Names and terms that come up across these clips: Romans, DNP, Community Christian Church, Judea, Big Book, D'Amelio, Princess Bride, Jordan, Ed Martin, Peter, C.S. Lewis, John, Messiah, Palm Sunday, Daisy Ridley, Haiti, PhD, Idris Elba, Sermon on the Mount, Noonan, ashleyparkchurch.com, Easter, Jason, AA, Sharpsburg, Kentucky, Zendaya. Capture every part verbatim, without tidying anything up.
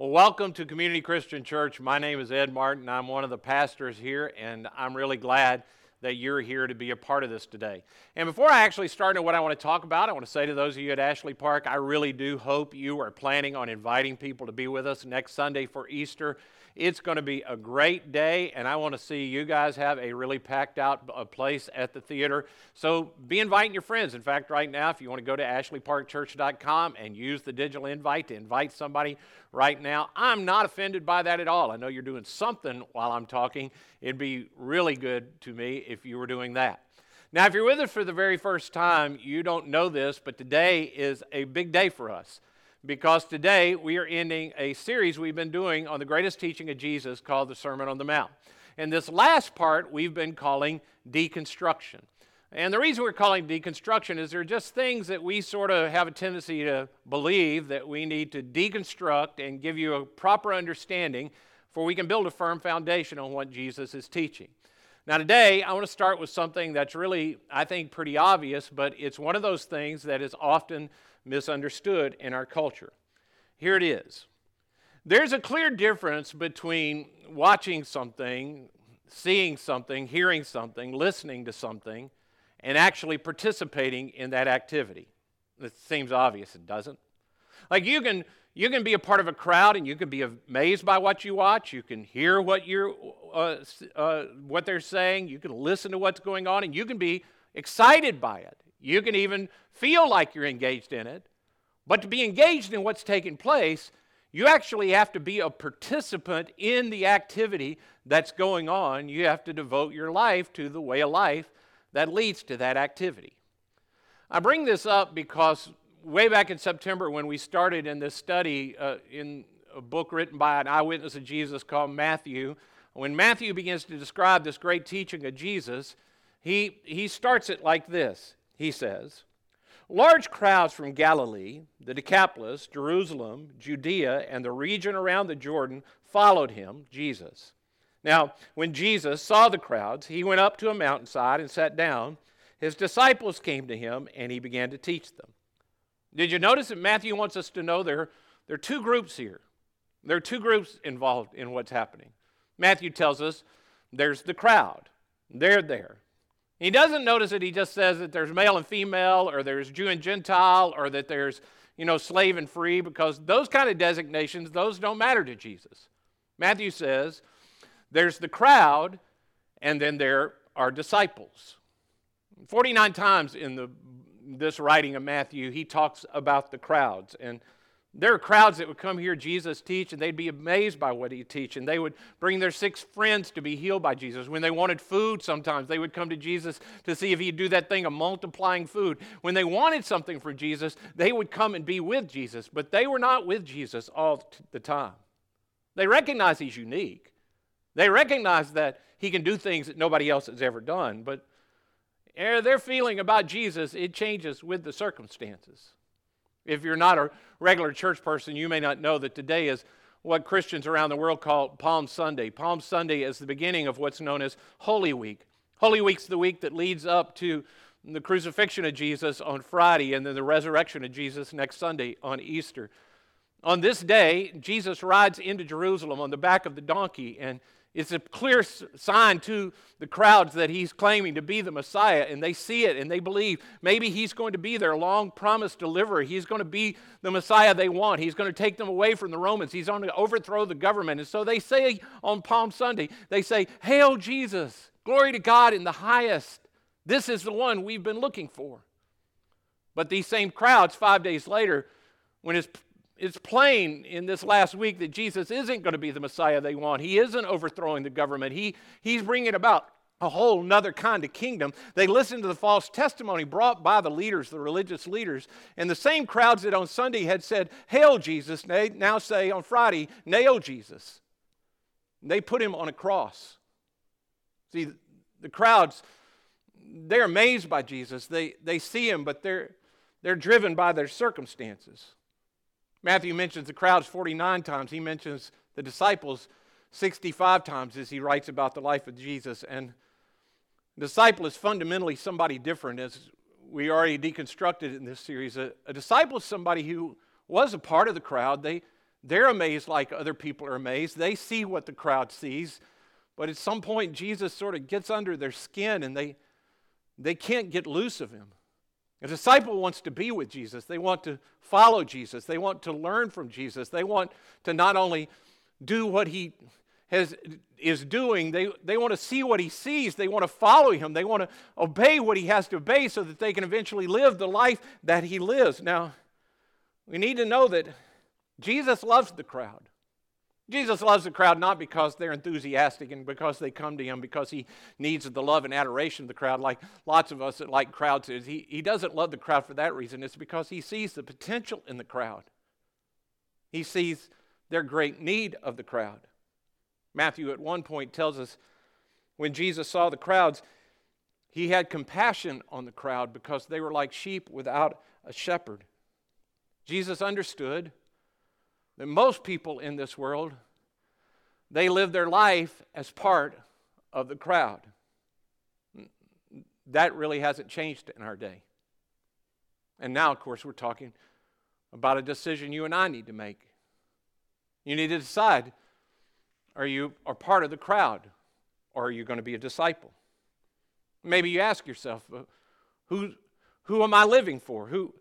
Well, welcome to Community Christian Church. My name is Ed Martin. I'm one of the pastors here, and I'm really glad that you're here to be a part of this today. And before I actually start on what I want to talk about, I want to say to those of you at Ashley Park, I really do hope you are planning on inviting people to be with us next Sunday for Easter. It's going to be a great day, and I want to see you guys have a really packed out place at the theater. So be inviting your friends. In fact, right now, if you want to go to ashley park church dot com and use the digital invite to invite somebody right now, I'm not offended by that at all. I know you're doing something while I'm talking. It'd be really good to me if you were doing that. Now, if you're with us for the very first time, you don't know this, but today is a big day for us, because today we are ending a series we've been doing on the greatest teaching of Jesus called the Sermon on the Mount. And this last part we've been calling deconstruction. And the reason we're calling deconstruction is there are just things that we sort of have a tendency to believe that we need to deconstruct and give you a proper understanding, for we can build a firm foundation on what Jesus is teaching. Now today, I want to start with something that's really, I think, pretty obvious, but it's one of those things that is often misunderstood in our culture. Here it is. There's a clear difference between watching something, seeing something, hearing something, listening to something, and actually participating in that activity. It seems obvious, it doesn't. Like you can... You can be a part of a crowd, and you can be amazed by what you watch. You can hear what you're, uh, uh, what they're saying. You can listen to what's going on, and you can be excited by it. You can even feel like you're engaged in it. But to be engaged in what's taking place, you actually have to be a participant in the activity that's going on. You have to devote your life to the way of life that leads to that activity. I bring this up because way back in September when we started in this study uh, in a book written by an eyewitness of Jesus called Matthew, when Matthew begins to describe this great teaching of Jesus, he, he starts it like this. He says, "Large crowds from Galilee, the Decapolis, Jerusalem, Judea, and the region around the Jordan followed him," Jesus. "Now, when Jesus saw the crowds, he went up to a mountainside and sat down. His disciples came to him, and he began to teach them." Did you notice that Matthew wants us to know there, there are two groups here? There are two groups involved in what's happening. Matthew tells us there's the crowd. They're there. He doesn't notice it. He just says that there's male and female, or there's Jew and Gentile, or that there's, you know, slave and free, because those kind of designations, those don't matter to Jesus. Matthew says there's the crowd, and then there are disciples. forty-nine times in the this writing of Matthew, he talks about the crowds. And there are crowds that would come hear Jesus teach, and they'd be amazed by what he teach. And they would bring their six friends to be healed by Jesus. When they wanted food sometimes, they would come to Jesus to see if he'd do that thing of multiplying food. When they wanted something from Jesus, they would come and be with Jesus. But they were not with Jesus all the time. They recognize he's unique. They recognize that he can do things that nobody else has ever done. But their feeling about Jesus, it changes with the circumstances. If you're not a regular church person, you may not know that today is what Christians around the world call Palm Sunday. Palm Sunday is the beginning of what's known as Holy Week. Holy Week's the week that leads up to the crucifixion of Jesus on Friday and then the resurrection of Jesus next Sunday on Easter. On this day, Jesus rides into Jerusalem on the back of the donkey, and it's a clear sign to the crowds that he's claiming to be the Messiah, and they see it, and they believe maybe he's going to be their long-promised deliverer. He's going to be the Messiah they want. He's going to take them away from the Romans. He's going to overthrow the government. And so they say on Palm Sunday, they say, "Hail Jesus, glory to God in the highest. This is the one we've been looking for." But these same crowds, five days later, when it's It's plain in this last week that Jesus isn't going to be the Messiah they want. He isn't overthrowing the government. He, he's bringing about a whole nother kind of kingdom. They listen to the false testimony brought by the leaders, the religious leaders. And the same crowds that on Sunday had said, "Hail Jesus," they now say on Friday, "Nail Jesus." And they put him on a cross. See, the crowds, they're amazed by Jesus. They, they see him, but they're, they're driven by their circumstances. Matthew mentions the crowds forty-nine times. He mentions the disciples sixty-five times as he writes about the life of Jesus. And a disciple is fundamentally somebody different, as we already deconstructed in this series. A, a disciple is somebody who was a part of the crowd. They, They're amazed like other people are amazed. They see what the crowd sees. But at some point, Jesus sort of gets under their skin, and they, they can't get loose of him. A disciple wants to be with Jesus. They want to follow Jesus. They want to learn from Jesus. They want to not only do what he has is doing, they, they want to see what he sees. They want to follow him. They want to obey what he has to obey so that they can eventually live the life that he lives. Now, we need to know that Jesus loves the crowd. Jesus loves the crowd not because they're enthusiastic and because they come to him because he needs the love and adoration of the crowd like lots of us that like crowds. He, he doesn't love the crowd for that reason. It's because he sees the potential in the crowd. He sees their great need of the crowd. Matthew at one point tells us when Jesus saw the crowds, he had compassion on the crowd because they were like sheep without a shepherd. Jesus understood that most people in this world, they live their life as part of the crowd. That really hasn't changed in our day. And now, of course, we're talking about a decision you and I need to make. You need to decide, are you are part of the crowd, or are you going to be a disciple? Maybe you ask yourself, who, who am I living for? Who,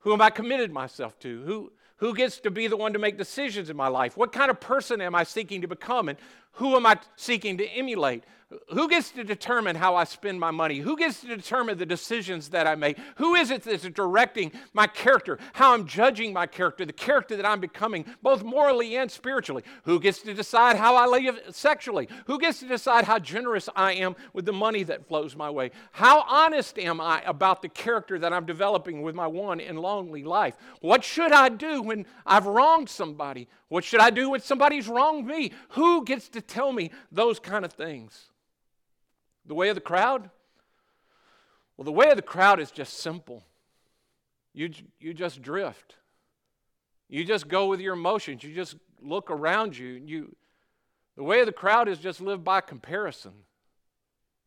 who am I committed myself to? Who... Who gets to be the one to make decisions in my life? What kind of person am I seeking to become? And who am I seeking to emulate? Who gets to determine how I spend my money? Who gets to determine the decisions that I make? Who is it that's directing my character, how I'm judging my character, the character that I'm becoming, both morally and spiritually? Who gets to decide how I live sexually? Who gets to decide how generous I am with the money that flows my way? How honest am I about the character that I'm developing with my one and lonely life? What should I do when I've wronged somebody? What should I do when somebody's wronged me? Who gets to tell me those kind of things? The way of the crowd? Well, the way of the crowd is just simple. You, you just drift. You just go with your emotions. You just look around you. You, the way of the crowd is just live by comparison.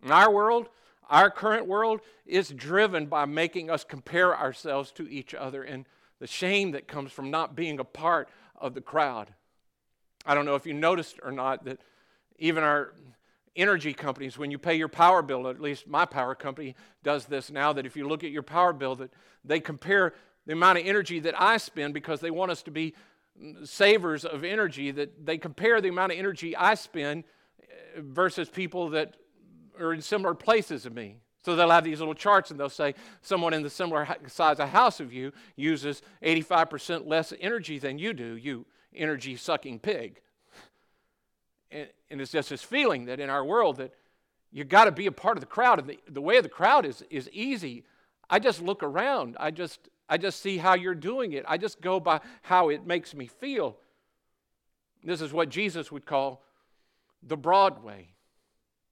In our world, our current world, is driven by making us compare ourselves to each other and the shame that comes from not being a part of the crowd. I don't know if you noticed or not that even our energy companies, when you pay your power bill, at least my power company does this now, that if you look at your power bill, that they compare the amount of energy that I spend because they want us to be savers of energy, that they compare the amount of energy I spend versus people that are in similar places to me. So they'll have these little charts and they'll say someone in the similar size of house of you uses eighty-five percent less energy than you do, you energy-sucking pig. And, and it's just this feeling that in our world that you've got to be a part of the crowd. And the, the way of the crowd is is easy. I just look around. I just I just see how you're doing it. I just go by how it makes me feel. This is what Jesus would call the broad way.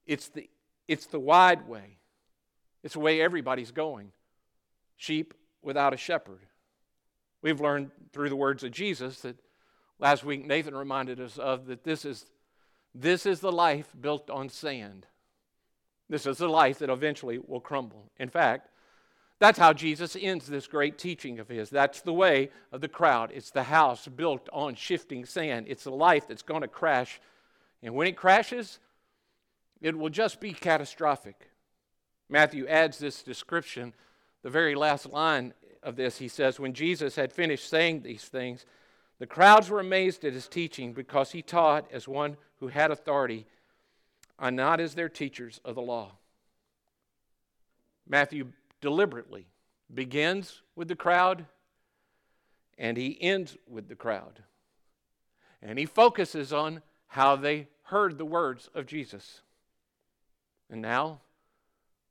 It's the it's the wide way. It's the way everybody's going. Sheep without a shepherd. We've learned through the words of Jesus that last week Nathan reminded us of that this is This is the life built on sand. This is the life that eventually will crumble. In fact, that's how Jesus ends this great teaching of his. That's the way of the crowd. It's the house built on shifting sand. It's the life that's going to crash. And when it crashes, it will just be catastrophic. Matthew adds this description. The very last line of this, he says, when Jesus had finished saying these things, the crowds were amazed at his teaching because he taught as one who had authority and not as their teachers of the law. Matthew deliberately begins with the crowd and he ends with the crowd. And he focuses on how they heard the words of Jesus. And now,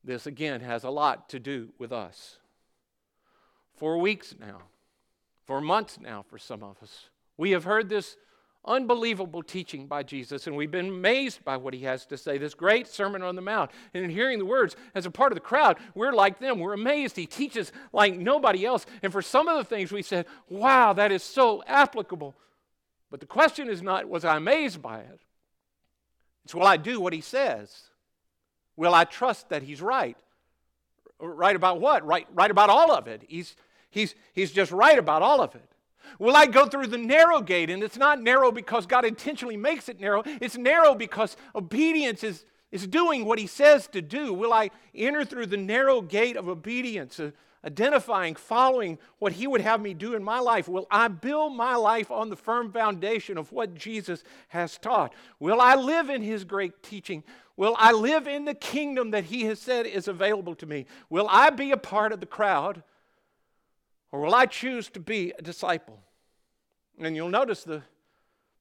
this again has a lot to do with us. For weeks now, for months now, for some of us, we have heard this unbelievable teaching by Jesus, and we've been amazed by what he has to say, this great Sermon on the Mount. And in hearing the words, as a part of the crowd, we're like them. We're amazed. He teaches like nobody else. And for some of the things we said, wow, that is so applicable. But the question is not, was I amazed by it? It's, will I do what he says? Will I trust that he's right? Right about what? Right, right about all of it. He's He's, he's just right about all of it. Will I go through the narrow gate? And it's not narrow because God intentionally makes it narrow. It's narrow because obedience is, is doing what he says to do. Will I enter through the narrow gate of obedience, uh, identifying, following what he would have me do in my life? Will I build my life on the firm foundation of what Jesus has taught? Will I live in his great teaching? Will I live in the kingdom that he has said is available to me? Will I be a part of the crowd? Or will I choose to be a disciple? And you'll notice the,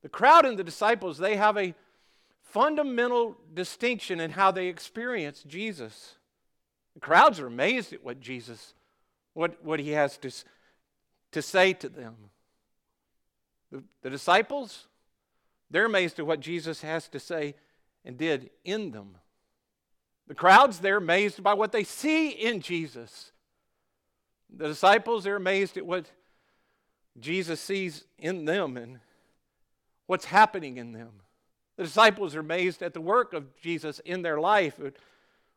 the crowd and the disciples, they have a fundamental distinction in how they experience Jesus. The crowds are amazed at what Jesus, what, what he has to, to say to them. The, the disciples, they're amazed at what Jesus has to say and did in them. The crowds, they're amazed by what they see in Jesus. The disciples, they're amazed at what Jesus sees in them and what's happening in them. The disciples are amazed at the work of Jesus in their life,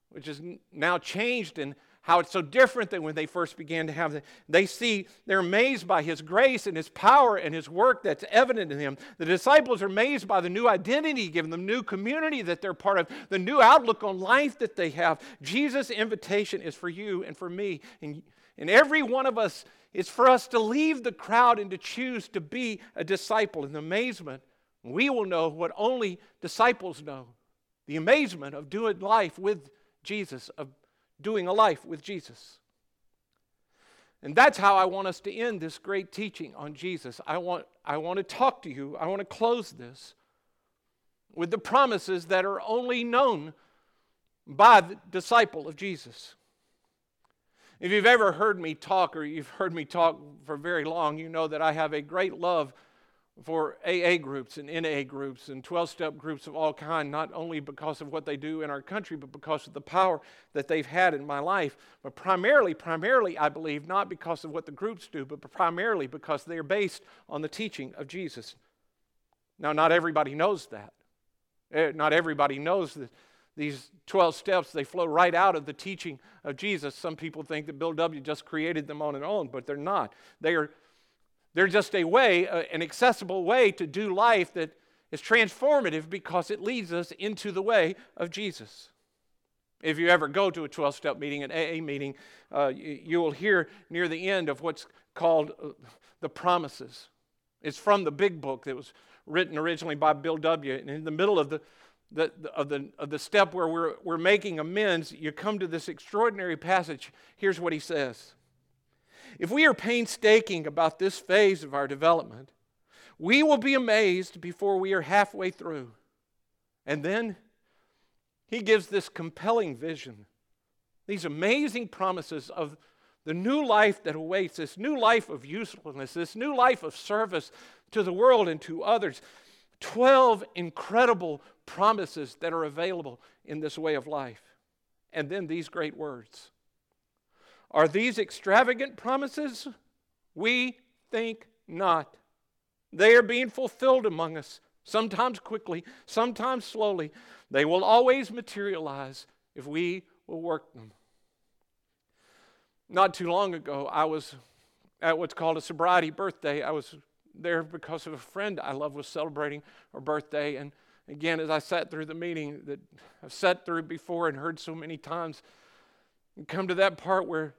which is now changed and how it's so different than when they first began to have it. They see, they're amazed by his grace and his power and his work that's evident in him. The disciples are amazed by the new identity given, the new community that they're part of, the new outlook on life that they have. Jesus' invitation is for you and for me. And, and every one of us, it's for us to leave the crowd and to choose to be a disciple. In amazement, we will know what only disciples know, the amazement of doing life with Jesus, of doing a life with Jesus. And that's how I want us to end this great teaching on Jesus. I want, I want to talk to you. I want to close this with the promises that are only known by the disciple of Jesus. If you've ever heard me talk, or you've heard me talk for very long, you know that I have a great love for A A groups and N A groups and twelve-step groups of all kinds, not only because of what they do in our country, but because of the power that they've had in my life. But primarily, primarily, I believe, not because of what the groups do, but primarily because they're based on the teaching of Jesus. Now, not everybody knows that. Not everybody knows that these twelve steps, they flow right out of the teaching of Jesus. Some people think that Bill W. just created them on his own, but they're not. They are They're just a way, uh, an accessible way to do life that is transformative because it leads us into the way of Jesus. If you ever go to a twelve-step meeting, an A A meeting, uh, you, you will hear near the end of what's called uh, the promises. It's from the Big Book that was written originally by Bill W. And in the middle of the The, the, of, the, of the step where we're, we're making amends, you come to this extraordinary passage. Here's what he says. If we are painstaking about this phase of our development, we will be amazed before we are halfway through. And then he gives this compelling vision, these amazing promises of the new life that awaits, this new life of usefulness, this new life of service to the world and to others. Twelve incredible promises that are available in this way of life. And then these great words. Are these extravagant promises? We think not. They are being fulfilled among us, sometimes quickly, sometimes slowly. They will always materialize if we will work them. Not too long ago, I was at what's called a sobriety birthday. I was there because of a friend I love was celebrating her birthday. And again, as I sat through the meeting that I've sat through before and heard so many times, come to that part where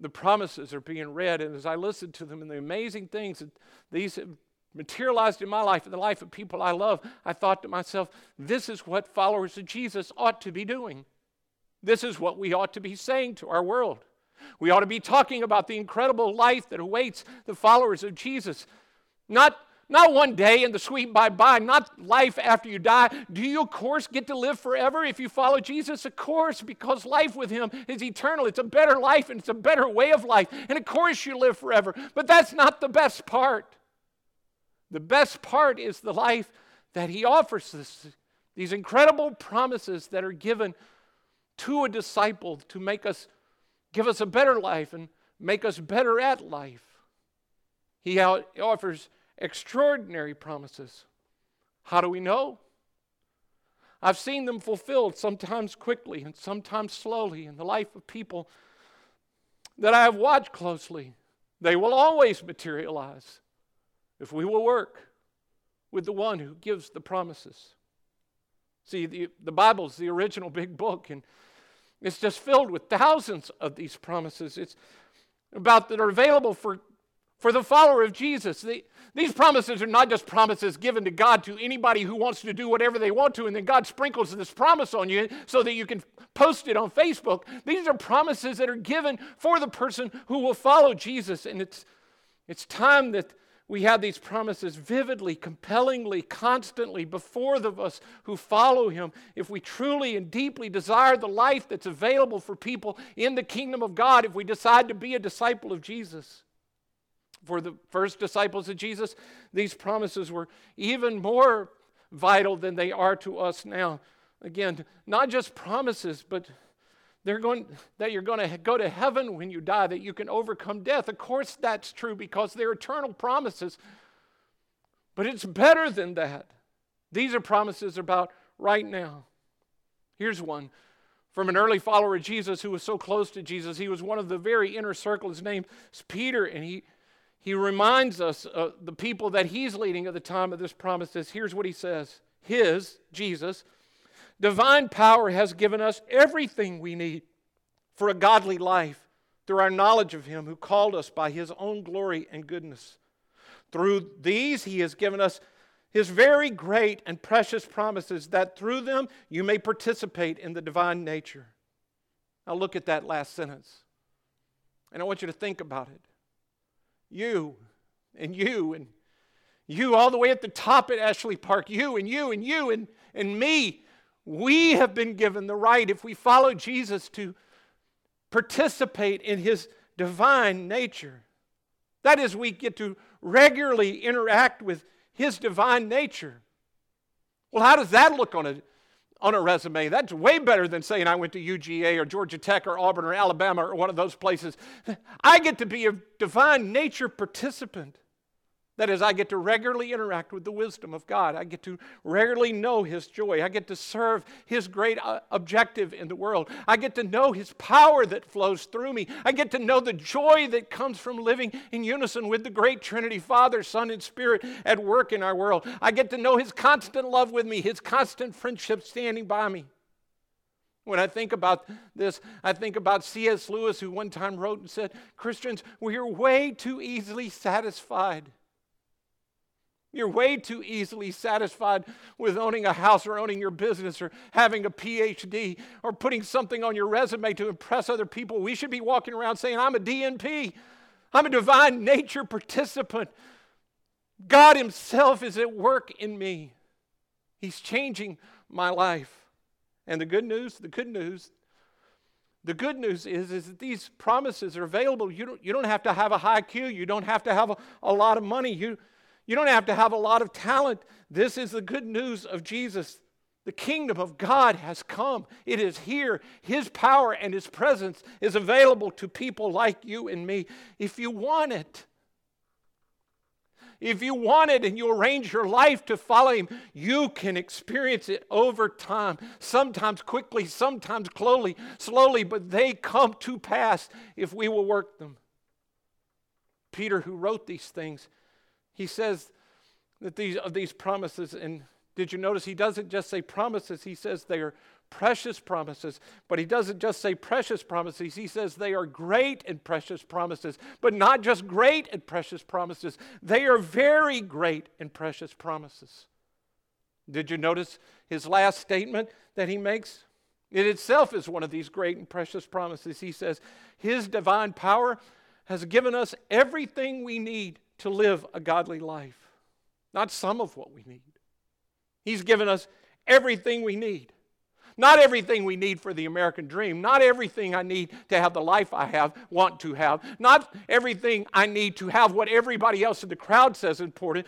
the promises are being read, and as I listened to them and the amazing things that these have materialized in my life and the life of people I love, I thought to myself, this is what followers of Jesus ought to be doing. This is what we ought to be saying to our world. We ought to be talking about the incredible life that awaits the followers of Jesus. Not, not one day in the sweet bye-bye, not life after you die. Do you, of course, get to live forever if you follow Jesus? Of course, because life with him is eternal. It's a better life, and it's a better way of life. And, of course, you live forever. But that's not the best part. The best part is the life that he offers us, these incredible promises that are given to a disciple to make us, give us a better life and make us better at life. He offers extraordinary promises. How do we know? I've seen them fulfilled sometimes quickly and sometimes slowly in the life of people that I have watched closely. They will always materialize. if we will work with the one who gives the promises. See, the, the Bible's the original big book, and it's just filled with thousands of these promises. It's about that are available for, for the follower of Jesus. The, these promises are not just promises given to God to anybody who wants to do whatever they want to, and then God sprinkles this promise on you so that you can post it on Facebook. These are promises that are given for the person who will follow Jesus, and it's it's time that we have these promises vividly, compellingly, constantly before the, us who follow him. If we truly and deeply desire the life that's available for people in the kingdom of God, if we decide to be a disciple of Jesus. For the first disciples of Jesus, these promises were even more vital than they are to us now. Again, not just promises, but They're going, that you're going to go to heaven when you die, that you can overcome death. Of course that's true because they're eternal promises. But it's better than that. These are promises about right now. Here's one from an early follower of Jesus who was so close to Jesus. He was one of the very inner circle. His name is Peter, and he, he reminds us, uh, the people that he's leading at the time of this promise. Here's what he says. His, Jesus, divine power has given us everything we need for a godly life through our knowledge of him who called us by his own glory and goodness. Through these he has given us his very great and precious promises, that through them you may participate in the divine nature. Now look at that last sentence, and I want you to think about it. You and you and you all the way at the top at Ashley Park, you and you and you and, and me. We have been given the right, if we follow Jesus, to participate in his divine nature. That is, we get to regularly interact with his divine nature. Well, how does that look on a, on a resume? That's way better than saying I went to U G A or Georgia Tech or Auburn or Alabama or one of those places. I get to be a divine nature participant. That is, I get to regularly interact with the wisdom of God. I get to regularly know his joy. I get to serve his great objective in the world. I get to know his power that flows through me. I get to know the joy that comes from living in unison with the great Trinity, Father, Son, and Spirit at work in our world. I get to know his constant love with me, his constant friendship standing by me. When I think about this, I think about C S Lewis, who one time wrote and said, Christians, we are way too easily satisfied. You're way too easily satisfied with owning a house or owning your business or having a P H D or putting something on your resume to impress other people. We should be walking around saying, I'm a D N P. I'm a divine nature participant. God himself is at work in me. He's changing my life. And the good news, the good news, the good news is, is that these promises are available. You don't, you don't have to have a high I Q. You don't have to have a, a lot of money. You You don't have to have a lot of talent. This is the good news of Jesus. The kingdom of God has come. It is here. His power and his presence is available to people like you and me. If you want it, if you want it and you arrange your life to follow him, you can experience it over time. Sometimes quickly, sometimes slowly, slowly, but they come to pass if we will work them. Peter, who wrote these things, he says that these of these promises, and did you notice he doesn't just say promises, he says they are precious promises, but he doesn't just say precious promises, he says they are great and precious promises, but not just great and precious promises, they are very great and precious promises. Did you notice his last statement that he makes? It itself is one of these great and precious promises. He says, his divine power has given us everything we need to live a godly life. Not some of what we need. He's given us everything we need. Not everything we need for the American dream. Not everything I need to have the life I have, want to have. Not everything I need to have what everybody else in the crowd says is important.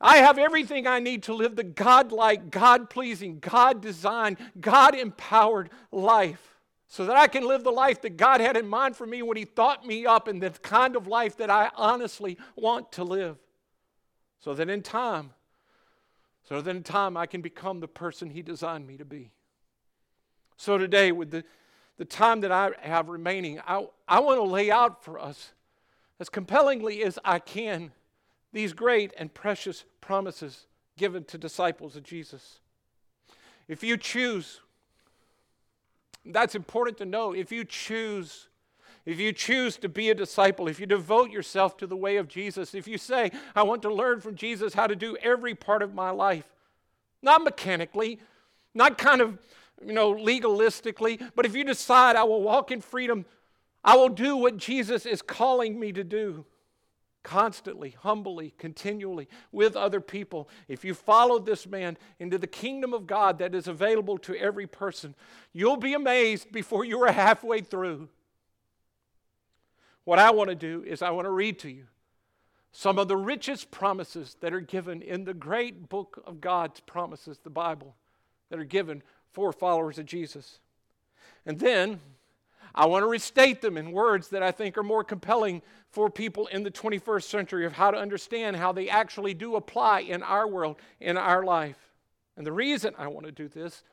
I have everything I need to live the God-like, God-pleasing, God-designed, God-empowered life, so that I can live the life that God had in mind for me when he thought me up, and the kind of life that I honestly want to live. So that in time, so that in time I can become the person he designed me to be. So today, with the, the time that I have remaining, I, I want to lay out for us, as compellingly as I can, these great and precious promises given to disciples of Jesus. If you choose, that's important to know, if you choose, if you choose to be a disciple, if you devote yourself to the way of Jesus, if you say, I want to learn from Jesus how to do every part of my life, not mechanically, not kind of, you know, legalistically, but if you decide I will walk in freedom, I will do what Jesus is calling me to do, constantly, humbly, continually, with other people. If you follow this man into the kingdom of God that is available to every person, you'll be amazed before you are halfway through. What I want to do is I want to read to you some of the richest promises that are given in the great book of God's promises, the Bible, that are given for followers of Jesus. And then I want to restate them in words that I think are more compelling for people in the twenty-first century of how to understand how they actually do apply in our world, in our life. And the reason I want to do this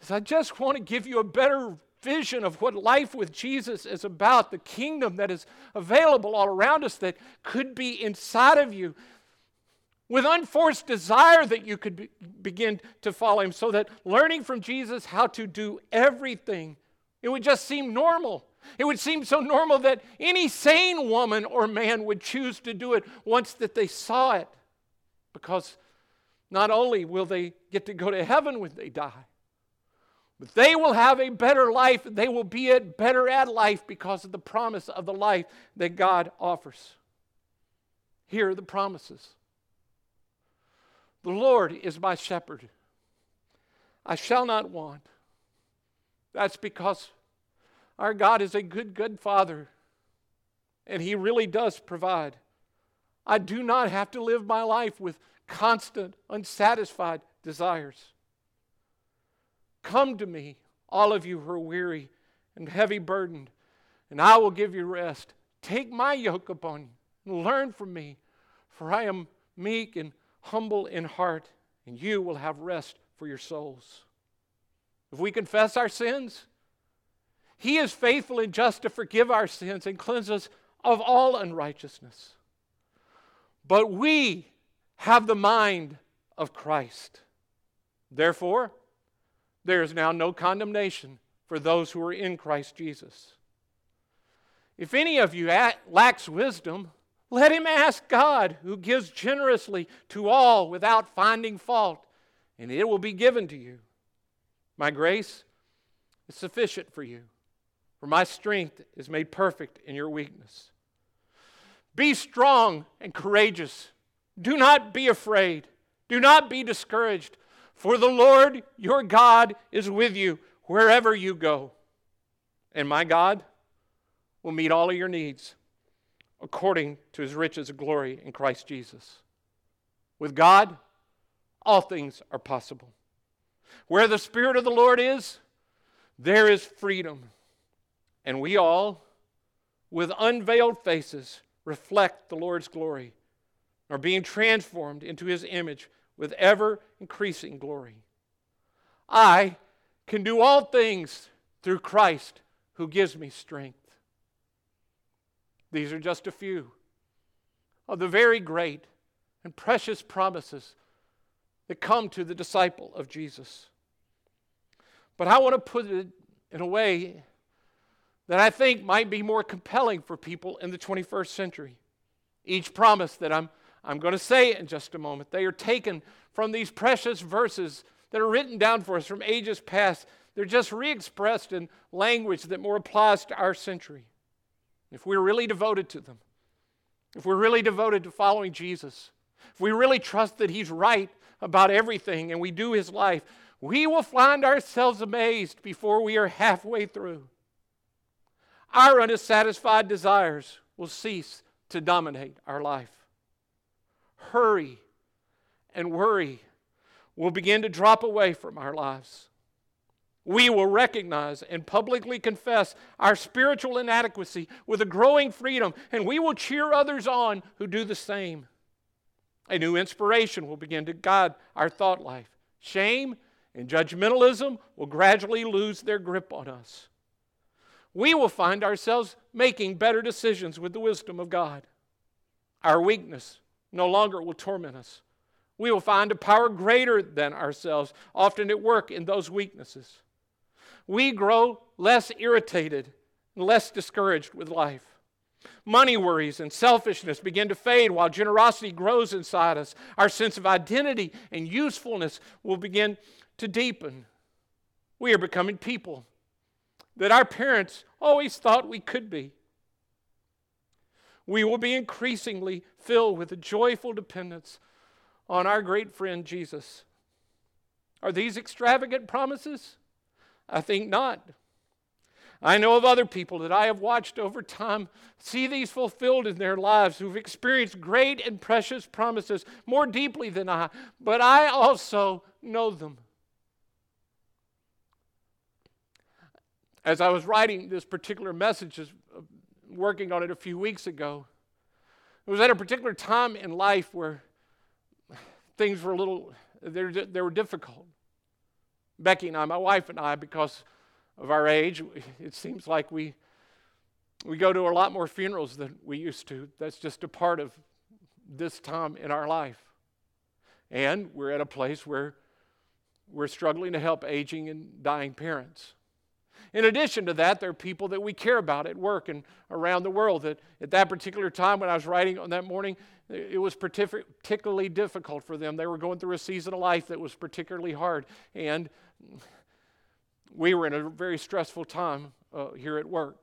is I just want to give you a better vision of what life with Jesus is about, the kingdom that is available all around us that could be inside of you, with unforced desire that you could be, begin to follow him, so that learning from Jesus how to do everything, it would just seem normal. It would seem so normal that any sane woman or man would choose to do it once that they saw it, because not only will they get to go to heaven when they die, but they will have a better life. They will be at better at life because of the promise of the life that God offers. Here are the promises. The Lord is my shepherd. I shall not want. That's because our God is a good, good Father, and He really does provide. I do not have to live my life with constant, unsatisfied desires. Come to me, all of you who are weary and heavy burdened, and I will give you rest. Take my yoke upon you and learn from me, for I am meek and humble in heart, and you will have rest for your souls. If we confess our sins, He is faithful and just to forgive our sins and cleanse us of all unrighteousness. But we have the mind of Christ. Therefore, there is now no condemnation for those who are in Christ Jesus. If any of you lacks wisdom, let him ask God, who gives generously to all without finding fault, and it will be given to you. My grace is sufficient for you, for my strength is made perfect in your weakness. Be strong and courageous. Do not be afraid. Do not be discouraged, for the Lord your God is with you wherever you go. And my God will meet all of your needs according to His riches of glory in Christ Jesus. With God, all things are possible. Where the Spirit of the Lord is, there is freedom. And we all, with unveiled faces, reflect the Lord's glory, are being transformed into His image with ever-increasing glory. I can do all things through Christ who gives me strength. These are just a few of the very great and precious promises that come to the disciple of Jesus. But I want to put it in a way that I think might be more compelling for people in the twenty-first century. Each promise that I'm, I'm going to say in just a moment, they are taken from these precious verses that are written down for us from ages past. They're just re-expressed in language that more applies to our century. If we're really devoted to them, if we're really devoted to following Jesus, if we really trust that He's right about everything and we do His life, we will find ourselves amazed before we are halfway through. Our unsatisfied desires will cease to dominate our life. Hurry and worry will begin to drop away from our lives. We will recognize and publicly confess our spiritual inadequacy with a growing freedom, and we will cheer others on who do the same. A new inspiration will begin to guide our thought life. Shame and judgmentalism will gradually lose their grip on us. We will find ourselves making better decisions with the wisdom of God. Our weakness no longer will torment us. We will find a power greater than ourselves, often at work in those weaknesses. We grow less irritated and less discouraged with life. Money worries and selfishness begin to fade while generosity grows inside us. Our sense of identity and usefulness will begin to deepen. We are becoming people that our parents always thought we could be. We will be increasingly filled with a joyful dependence on our great friend Jesus. Are these extravagant promises? I think not. I know of other people that I have watched over time see these fulfilled in their lives, who've experienced great and precious promises more deeply than I, but I also know them. As I was writing this particular message, working on it a few weeks ago, it was at a particular time in life where things were a little, they were difficult. Becky and I, my wife and I, because of our age, it seems like we we go to a lot more funerals than we used to. That's just a part of this time in our life. And we're at a place where we're struggling to help aging and dying parents. In addition to that, there are people that we care about at work and around the world that at that particular time when I was writing on that morning, it was particularly difficult for them. They were going through a season of life that was particularly hard, and we were in a very stressful time uh, here at work.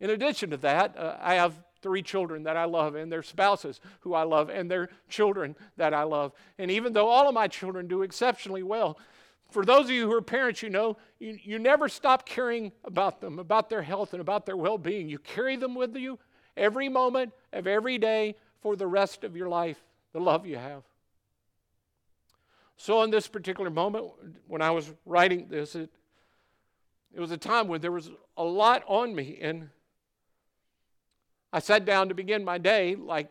In addition to that, uh, I have three children that I love, and their spouses who I love, and their children that I love. And even though all of my children do exceptionally well, for those of you who are parents, you know, you, you never stop caring about them, about their health and about their well-being. You carry them with you every moment of every day for the rest of your life, the love you have. So in this particular moment, when I was writing this, it, it was a time when there was a lot on me, and I sat down to begin my day like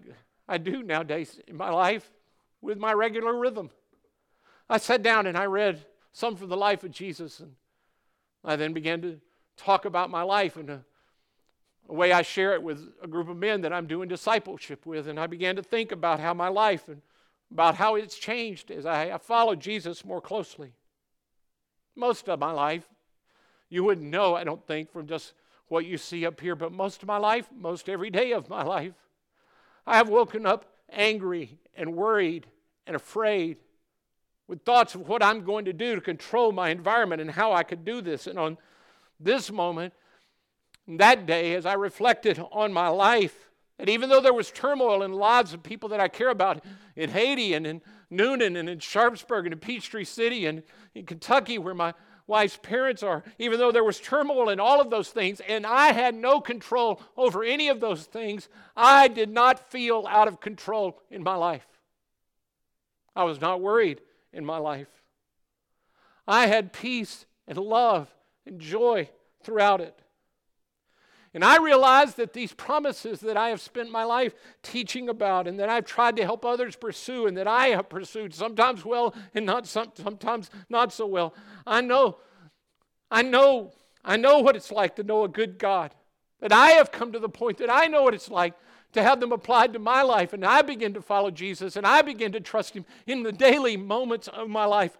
I do nowadays in my life with my regular rhythm. I sat down and I read some from the life of Jesus, and I then began to talk about my life in a, a way I share it with a group of men that I'm doing discipleship with, and I began to think about how my life and about how it's changed as I, I followed Jesus more closely. Most of my life, you wouldn't know, I don't think, from just what you see up here, but most of my life, most every day of my life, I have woken up angry and worried and afraid, with thoughts of what I'm going to do to control my environment and how I could do this. And on this moment, that day, as I reflected on my life, and even though there was turmoil in the lives of people that I care about in Haiti and in Noonan and in Sharpsburg and in Peachtree City and in Kentucky where my wife's parents are, even though there was turmoil in all of those things and I had no control over any of those things, I did not feel out of control in my life. I was not worried in my life. I had peace and love and joy throughout it. And I realized that these promises that I have spent my life teaching about and that I've tried to help others pursue and that I have pursued, sometimes well and not some, sometimes not so well. I know, I know, I know what it's like to know a good God. That I have come to the point that I know what it's like to have them applied to my life, and I begin to follow Jesus, and I begin to trust Him in the daily moments of my life.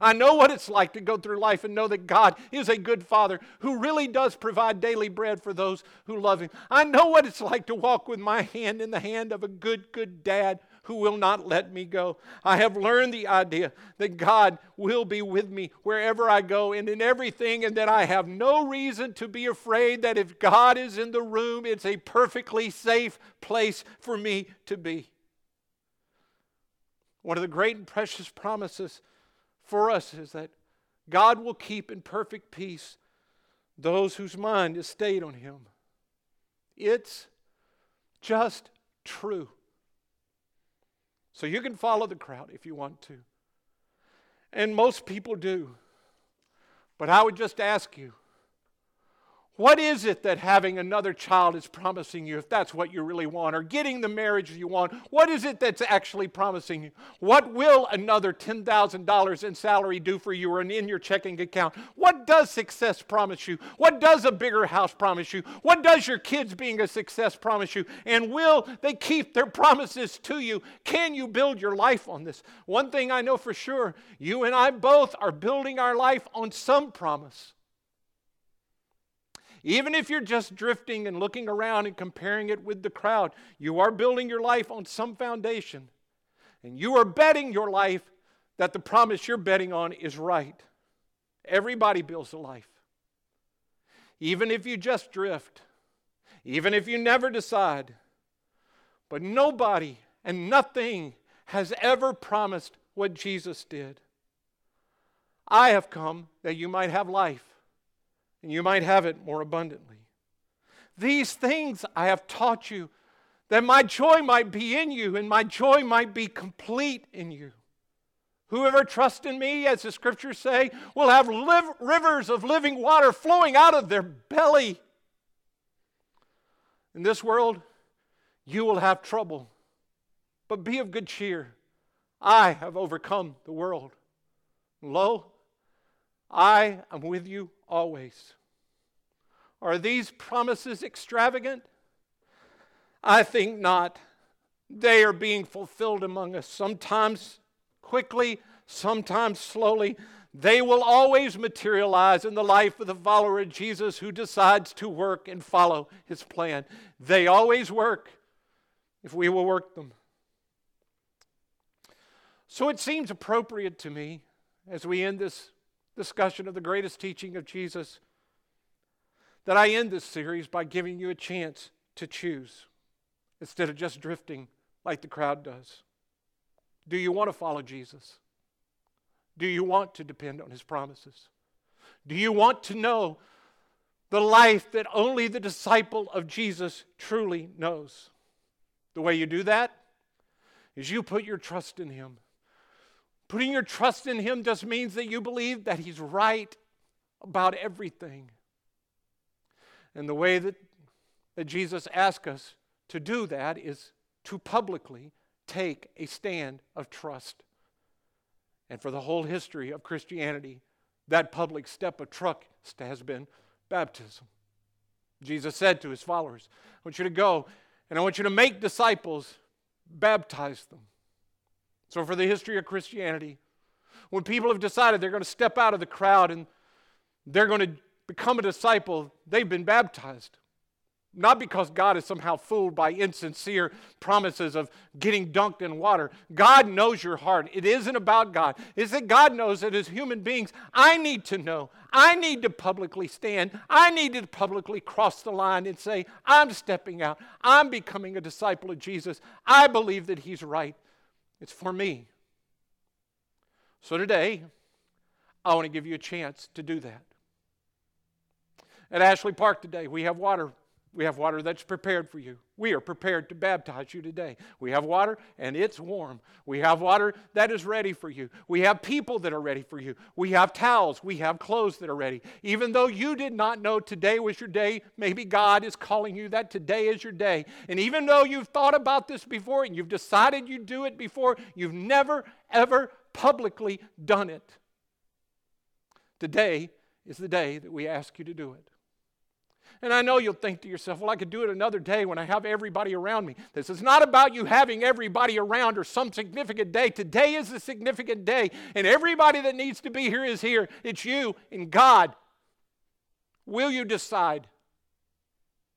I know what it's like to go through life and know that God is a good Father who really does provide daily bread for those who love Him. I know what it's like to walk with my hand in the hand of a good, good dad who will not let me go. I have learned the idea that God will be with me wherever I go and in everything, and that I have no reason to be afraid that if God is in the room, it's a perfectly safe place for me to be. One of the great and precious promises for us is that God will keep in perfect peace those whose mind is stayed on Him. It's just true. So you can follow the crowd if you want to. And most people do. But I would just ask you, What is it that having another child is promising you, if that's what you really want, or getting the marriage you want? What is it that's actually promising you? What will another ten thousand dollars in salary do for you or in your checking account? What does success promise you? What does a bigger house promise you? What does your kids being a success promise you? And will they keep their promises to you? Can you build your life on this? One thing I know for sure, you and I both are building our life on some promise. Even if you're just drifting and looking around and comparing it with the crowd, you are building your life on some foundation. And you are betting your life that the promise you're betting on is right. Everybody builds a life. Even if you just drift, even if you never decide. But nobody and nothing has ever promised what Jesus did. I have come that you might have life, and you might have it more abundantly. These things I have taught you, that my joy might be in you, and my joy might be complete in you. Whoever trusts in me, as the scriptures say, will have live, rivers of living water flowing out of their belly. In this world, you will have trouble, but be of good cheer. I have overcome the world. Lo, I am with you always. Are these promises extravagant? I think not. They are being fulfilled among us, sometimes quickly, sometimes slowly. They will always materialize in the life of the follower of Jesus who decides to work and follow his plan. They always work if we will work them. So it seems appropriate to me, as we end this discussion of the greatest teaching of Jesus, that I end this series by giving you a chance to choose instead of just drifting like the crowd does. Do you want to follow Jesus? Do you want to depend on his promises? Do you want to know the life that only the disciple of Jesus truly knows? The way you do that is you put your trust in him. Putting your trust in him just means that you believe that he's right about everything. And the way that, that Jesus asks us to do that is to publicly take a stand of trust. And for the whole history of Christianity, that public step of trust has been baptism. Jesus said to his followers, I want you to go and I want you to make disciples, baptize them. So for the history of Christianity, when people have decided they're going to step out of the crowd and they're going to become a disciple, they've been baptized. Not because God is somehow fooled by insincere promises of getting dunked in water. God knows your heart. It isn't about God. It's that God knows that as human beings, I need to know. I need to publicly stand. I need to publicly cross the line and say, I'm stepping out. I'm becoming a disciple of Jesus. I believe that he's right. It's for me. So today, I want to give you a chance to do that. At Ashley Park today, we have water. We have water that's prepared for you. We are prepared to baptize you today. We have water, and it's warm. We have water that is ready for you. We have people that are ready for you. We have towels. We have clothes that are ready. Even though you did not know today was your day, maybe God is calling you that today is your day. And even though you've thought about this before and you've decided you do it before, you've never, ever publicly done it. Today is the day that we ask you to do it. And I know you'll think to yourself, well, I could do it another day when I have everybody around me. This is not about you having everybody around or some significant day. Today is a significant day, and everybody that needs to be here is here. It's you and God. Will you decide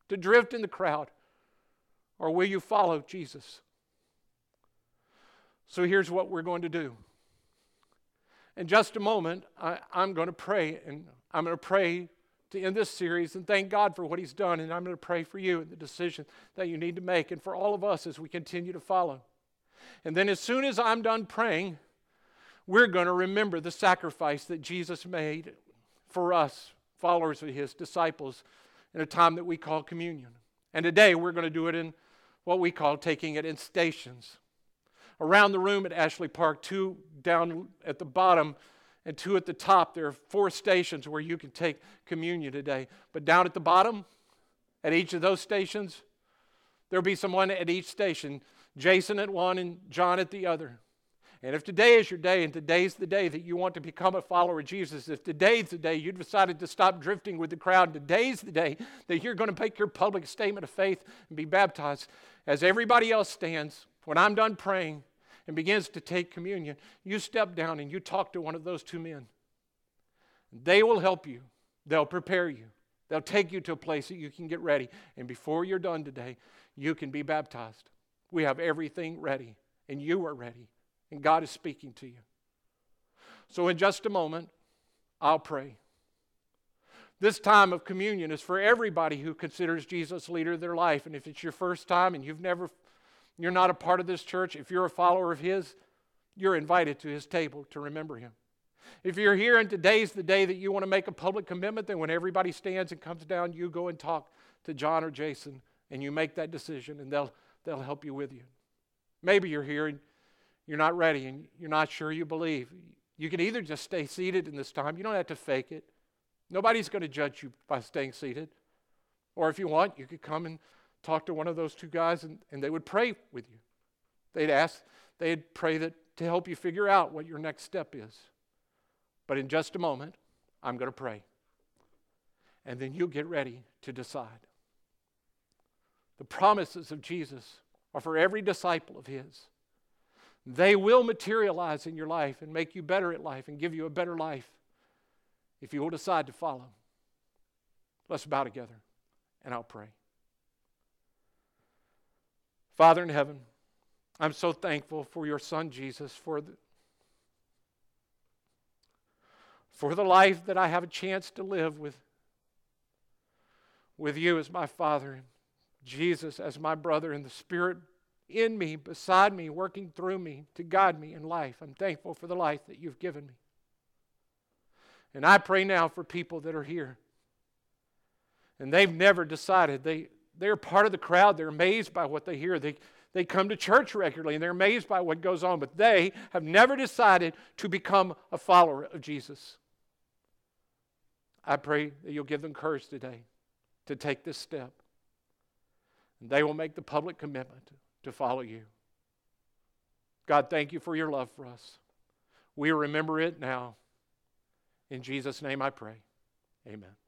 to drift in the crowd, or will you follow Jesus? So here's what we're going to do. In just a moment, I, I'm going to pray, and I'm going to pray to end this series and thank God for what he's done. And I'm going to pray for you and the decision that you need to make and for all of us as we continue to follow. And then as soon as I'm done praying, we're going to remember the sacrifice that Jesus made for us, followers of his disciples, in a time that we call communion. And today we're going to do it in what we call taking it in stations. Around the room at Ashley Park, two down at the bottom, and two at the top. There are four stations where you can take communion today. But down at the bottom, at each of those stations, there'll be someone at each station, Jason at one and John at the other. And if today is your day, and today's the day that you want to become a follower of Jesus, if today's the day you've decided to stop drifting with the crowd, today's the day that you're going to make your public statement of faith and be baptized, as everybody else stands, when I'm done praying and begins to take communion, you step down and you talk to one of those two men. They will help you. They'll prepare you. They'll take you to a place that you can get ready. And before you're done today, you can be baptized. We have everything ready, and you are ready. And God is speaking to you. So in just a moment, I'll pray. This time of communion is for everybody who considers Jesus leader of their life. And if it's your first time and you've never, you're not a part of this church, if you're a follower of His, you're invited to His table to remember Him. If you're here and today's the day that you want to make a public commitment, then when everybody stands and comes down, you go and talk to John or Jason and you make that decision, and they'll they'll help you with you. Maybe you're here and you're not ready and you're not sure you believe. You can either just stay seated in this time. You don't have to fake it. Nobody's going to judge you by staying seated. Or if you want, you could come and talk to one of those two guys, and, and they would pray with you. They'd ask, they'd pray that to help you figure out what your next step is. But in just a moment, I'm going to pray. And then you get ready to decide. The promises of Jesus are for every disciple of His. They will materialize in your life and make you better at life and give you a better life if you will decide to follow. Let's bow together and I'll pray. Father in heaven, I'm so thankful for your Son Jesus, for the, for the life that I have a chance to live with, with you as my Father, Jesus as my brother, and the Spirit in me, beside me, working through me to guide me in life. I'm thankful for the life that you've given me. And I pray now for people that are here and they've never decided. They, they're part of the crowd. They're amazed by what they hear. They, they come to church regularly and they're amazed by what goes on, but they have never decided to become a follower of Jesus. I pray that you'll give them courage today to take this step. And they will make the public commitment to follow you. God, thank you for your love for us. We remember it now. In Jesus' name I pray. Amen.